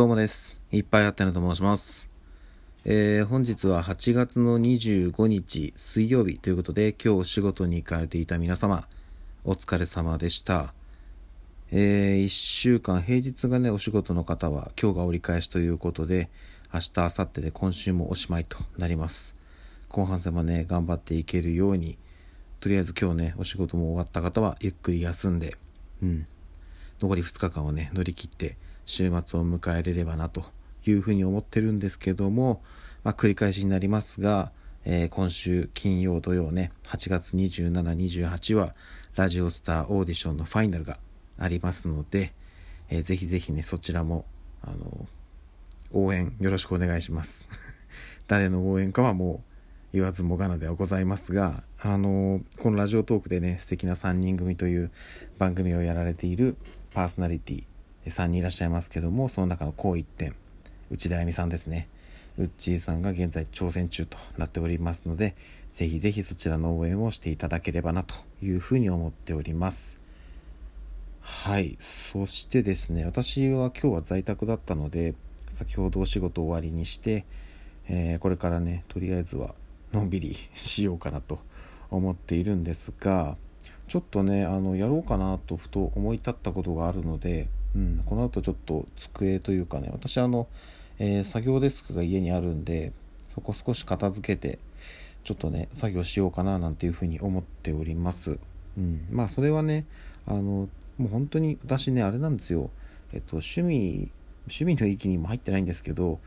どうもです。いっぱいあってのと申します。本日は8月の25日水曜日ということで、今日お仕事に行かれていた皆様、お疲れ様でした。1週間、平日がね、お仕事の方は今日が折り返しということで、明日、明後日で今週もおしまいとなります。後半戦もね、頑張っていけるように、とりあえず今日ね、お仕事も終わった方はゆっくり休んで、残り2日間をね、乗り切って、週末を迎えれればなというふうに思ってるんですけども、繰り返しになりますが、今週金曜土曜ね、8月27、28はラジオスターオーディションのファイナルがありますので、ぜひぜひね、そちらも応援よろしくお願いします誰の応援かはもう言わずもがなではございますが、このラジオトークでね、素敵な3人組という番組をやられているパーソナリティ3人いらっしゃいますけども、その中のこう一点、内田あゆみさんですね。うっちーさんが現在挑戦中となっておりますので、ぜひぜひそちらの応援をしていただければなというふうに思っております。はい。そしてですね、私は今日は在宅だったので、先ほどお仕事終わりにして、これからね、とりあえずはのんびりしようかなと思っているんですが、ちょっとね、やろうかなとふと思い立ったことがあるので、この後ちょっと机というかね、私作業デスクが家にあるんで、そこ少し片付けてちょっとね、作業しようかななんていうふうに思っております。それはね、もう本当に私ね、あれなんですよ、趣味の域にも入ってないんですけど、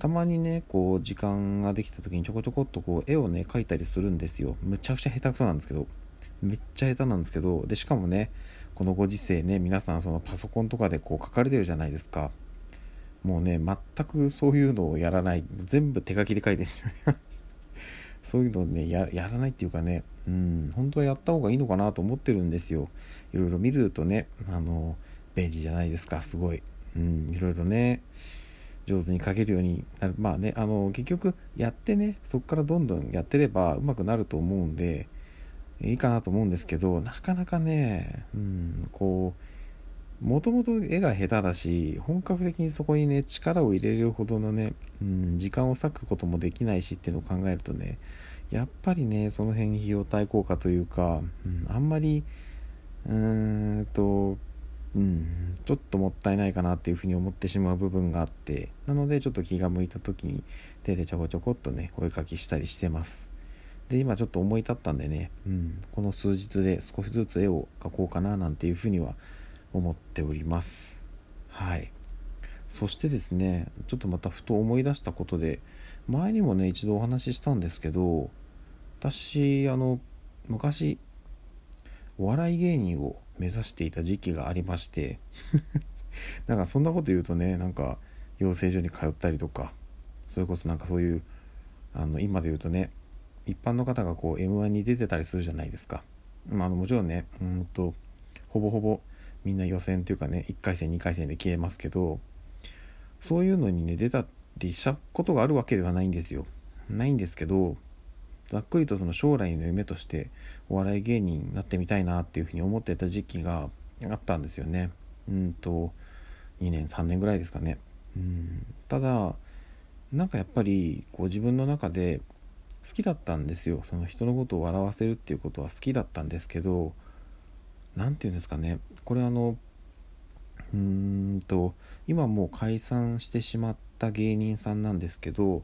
たまにね、こう時間ができた時にちょこちょこっとこう絵をね、描いたりするんですよ。めっちゃ下手なんですけど、でしかもね、このご時世ね、皆さんそのパソコンとかでこう書かれてるじゃないですか。もうね、全くそういうのをやらない、全部手書きで書いてるんですよねそういうのをね、やらないっていうかね、本当はやった方がいいのかなと思ってるんですよ。いろいろ見るとね、便利じゃないですか、すごい。いろいろね、上手に書けるようになる。結局やってね、そこからどんどんやってれば上手くなると思うんでいいかなと思うんですけど、なかなかね、こうもともと絵が下手だし、本格的にそこにね、力を入れるほどのね、時間を割くこともできないしっていうのを考えるとね、やっぱりね、その辺費用対効果というか、あんまりちょっともったいないかなっていうふうに思ってしまう部分があって、なのでちょっと気が向いた時に手でちょこちょこっとね、お絵描きしたりしてます。で、今ちょっと思い立ったんでね、この数日で少しずつ絵を描こうかななんていうふうには思っております。はい。そしてですね、ちょっとまたふと思い出したことで、前にもね、一度お話ししたんですけど、私昔お笑い芸人を目指していた時期がありましてなんかそんなこと言うとね、なんか養成所に通ったりとか、それこそなんかそういう今で言うとね、一般の方がこう M1 に出てたりするじゃないですか。もちろんね、ほぼほぼみんな予選というかね、1回戦2回戦で消えますけど、そういうのにね、出たりしたことがあるわけではないんですよ。ないんですけど、ざっくりとその将来の夢としてお笑い芸人になってみたいなっていうふうに思ってた時期があったんですよね。2年3年ぐらいですかね。ただなんかやっぱりこう自分の中で好きだったんですよ。その人のことを笑わせるっていうことは好きだったんですけど、なんていうんですかね、これ今もう解散してしまった芸人さんなんですけど、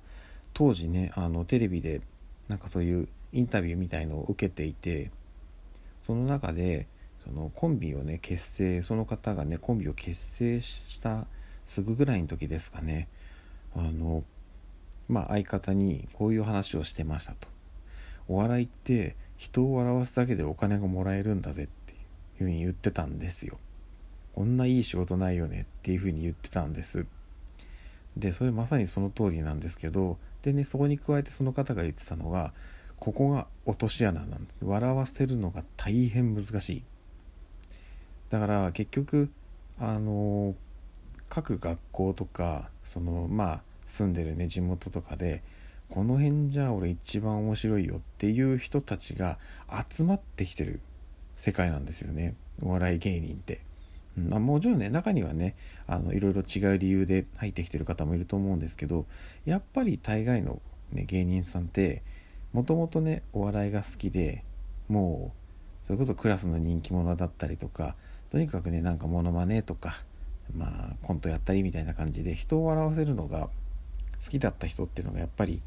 当時ね、テレビでなんかそういうインタビューみたいのを受けていて、その中でそのコンビをね、結成、その方がね、コンビを結成したすぐぐらいの時ですかね、相方にこういう話をしてましたと。お笑いって人を笑わすだけでお金がもらえるんだぜっていうふうに言ってたんですよ。こんないい仕事ないよねっていうふうに言ってたんです。で、それまさにその通りなんですけど、でね、そこに加えてその方が言ってたのが、ここが落とし穴なんで、笑わせるのが大変難しい。だから結局各学校とか、その住んでるね、地元とかで、この辺じゃ俺一番面白いよっていう人たちが集まってきてる世界なんですよね、お笑い芸人って。まあ、もちろんね中にはねいろいろ違う理由で入ってきてる方もいると思うんですけど、やっぱり大概の、ね、芸人さんってもともとねお笑いが好きで、もうそれこそクラスの人気者だったりとか、とにかくねなんかモノマネとか、まあ、コントやったりみたいな感じで人を笑わせるのが好きだった人っていうのがやっぱり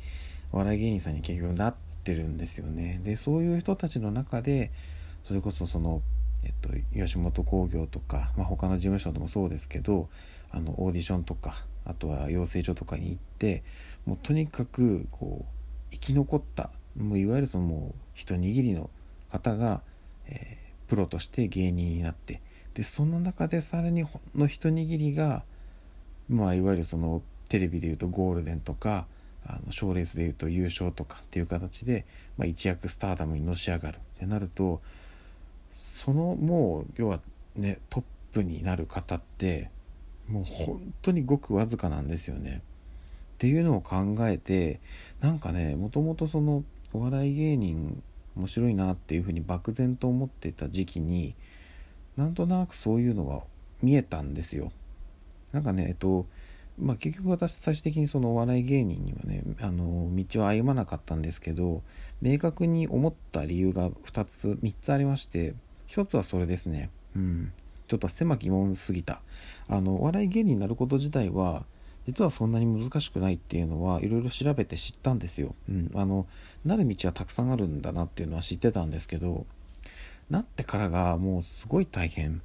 お笑い芸人さんに結局なってるんですよね。でそういう人たちの中でそれこそその、吉本興業とか、まあ、他の事務所でもそうですけどオーディションとかあとは養成所とかに行ってもうとにかくこう生き残ったもういわゆるそのもう一握りの方が、プロとして芸人になって、でその中でさらにほんの一握りが、まあ、いわゆるそのテレビでいうとゴールデンとか賞レースでいうと優勝とかっていう形で、まあ、一躍スターダムにのし上がるってなると、そのもう要はねトップになる方ってもう本当にごくわずかなんですよね。っていうのを考えてなんかねもともとそのお笑い芸人面白いなっていうふうに漠然と思ってた時期になんとなくそういうのが見えたんですよ。なんかねまあ、結局私最終的にそのお笑い芸人にはね道は歩まなかったんですけど、明確に思った理由が3つありまして、一つはそれですね、ちょっと狭き門すぎたお笑い芸人になること自体は実はそんなに難しくないっていうのはいろいろ調べて知ったんですよ、なる道はたくさんあるんだなっていうのは知ってたんですけど、なってからがもうすごい大変、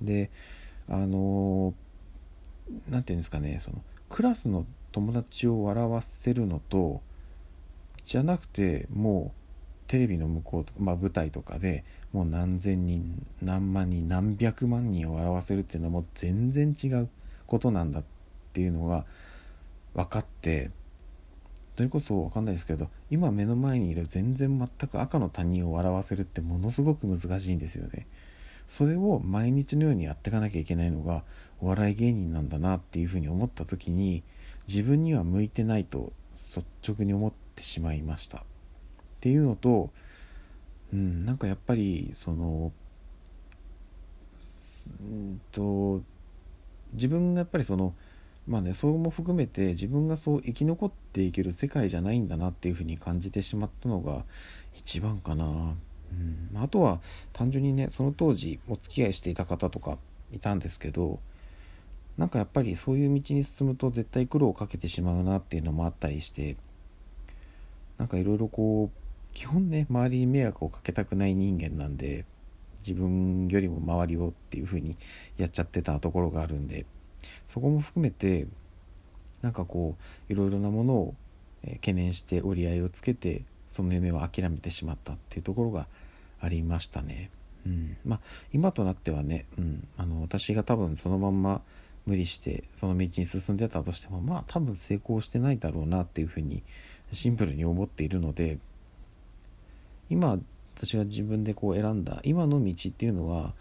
でなんていうんですかね、そのクラスの友達を笑わせるのとじゃなくて、もうテレビの向こうとか、まあ、舞台とかでもう何千人何万人何百万人を笑わせるっていうのはもう全然違うことなんだっていうのが分かって、それこそ分かんないですけど今目の前にいる全然全く赤の他人を笑わせるってものすごく難しいんですよね。それを毎日のようにやっていかなきゃいけないのがお笑い芸人なんだなっていうふうに思った時に、自分には向いてないと率直に思ってしまいましたっていうのと、なんかやっぱりその自分がやっぱりそのまあねそれも含めて自分がそう生き残っていける世界じゃないんだなっていうふうに感じてしまったのが一番かな。あとは単純にねその当時お付き合いしていた方とかいたんですけど、なんかやっぱりそういう道に進むと絶対苦労をかけてしまうなっていうのもあったりして、なんかいろいろこう基本ね周りに迷惑をかけたくない人間なんで、自分よりも周りをっていう風にやっちゃってたところがあるんで、そこも含めてなんかこういろいろなものを懸念して折り合いをつけてその夢を諦めてしまったっていうところがありましたね。まあ今となってはね、私が多分そのまんま無理してその道に進んでたとしてもまあ多分成功してないだろうなっていうふうにシンプルに思っているので、今私が自分でこう選んだ今の道っていうのは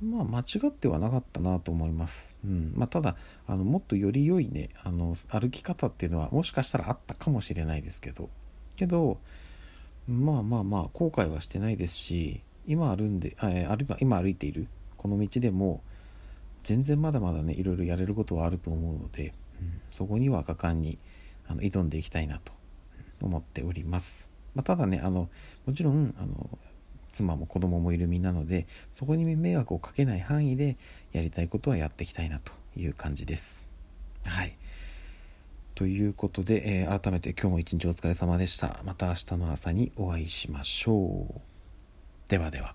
まあ間違ってはなかったなと思います。まあただもっとより良いね歩き方っていうのはもしかしたらあったかもしれないですけどまあ後悔はしてないですし、今歩いているこの道でも全然まだまだねいろいろやれることはあると思うので、そこには果敢に挑んでいきたいなと思っております。まあ、ただねもちろん妻も子供もいる身なので、そこに迷惑をかけない範囲でやりたいことはやっていきたいなという感じです。はい。ということで、改めて今日も一日お疲れ様でした。また明日の朝にお会いしましょう。ではでは。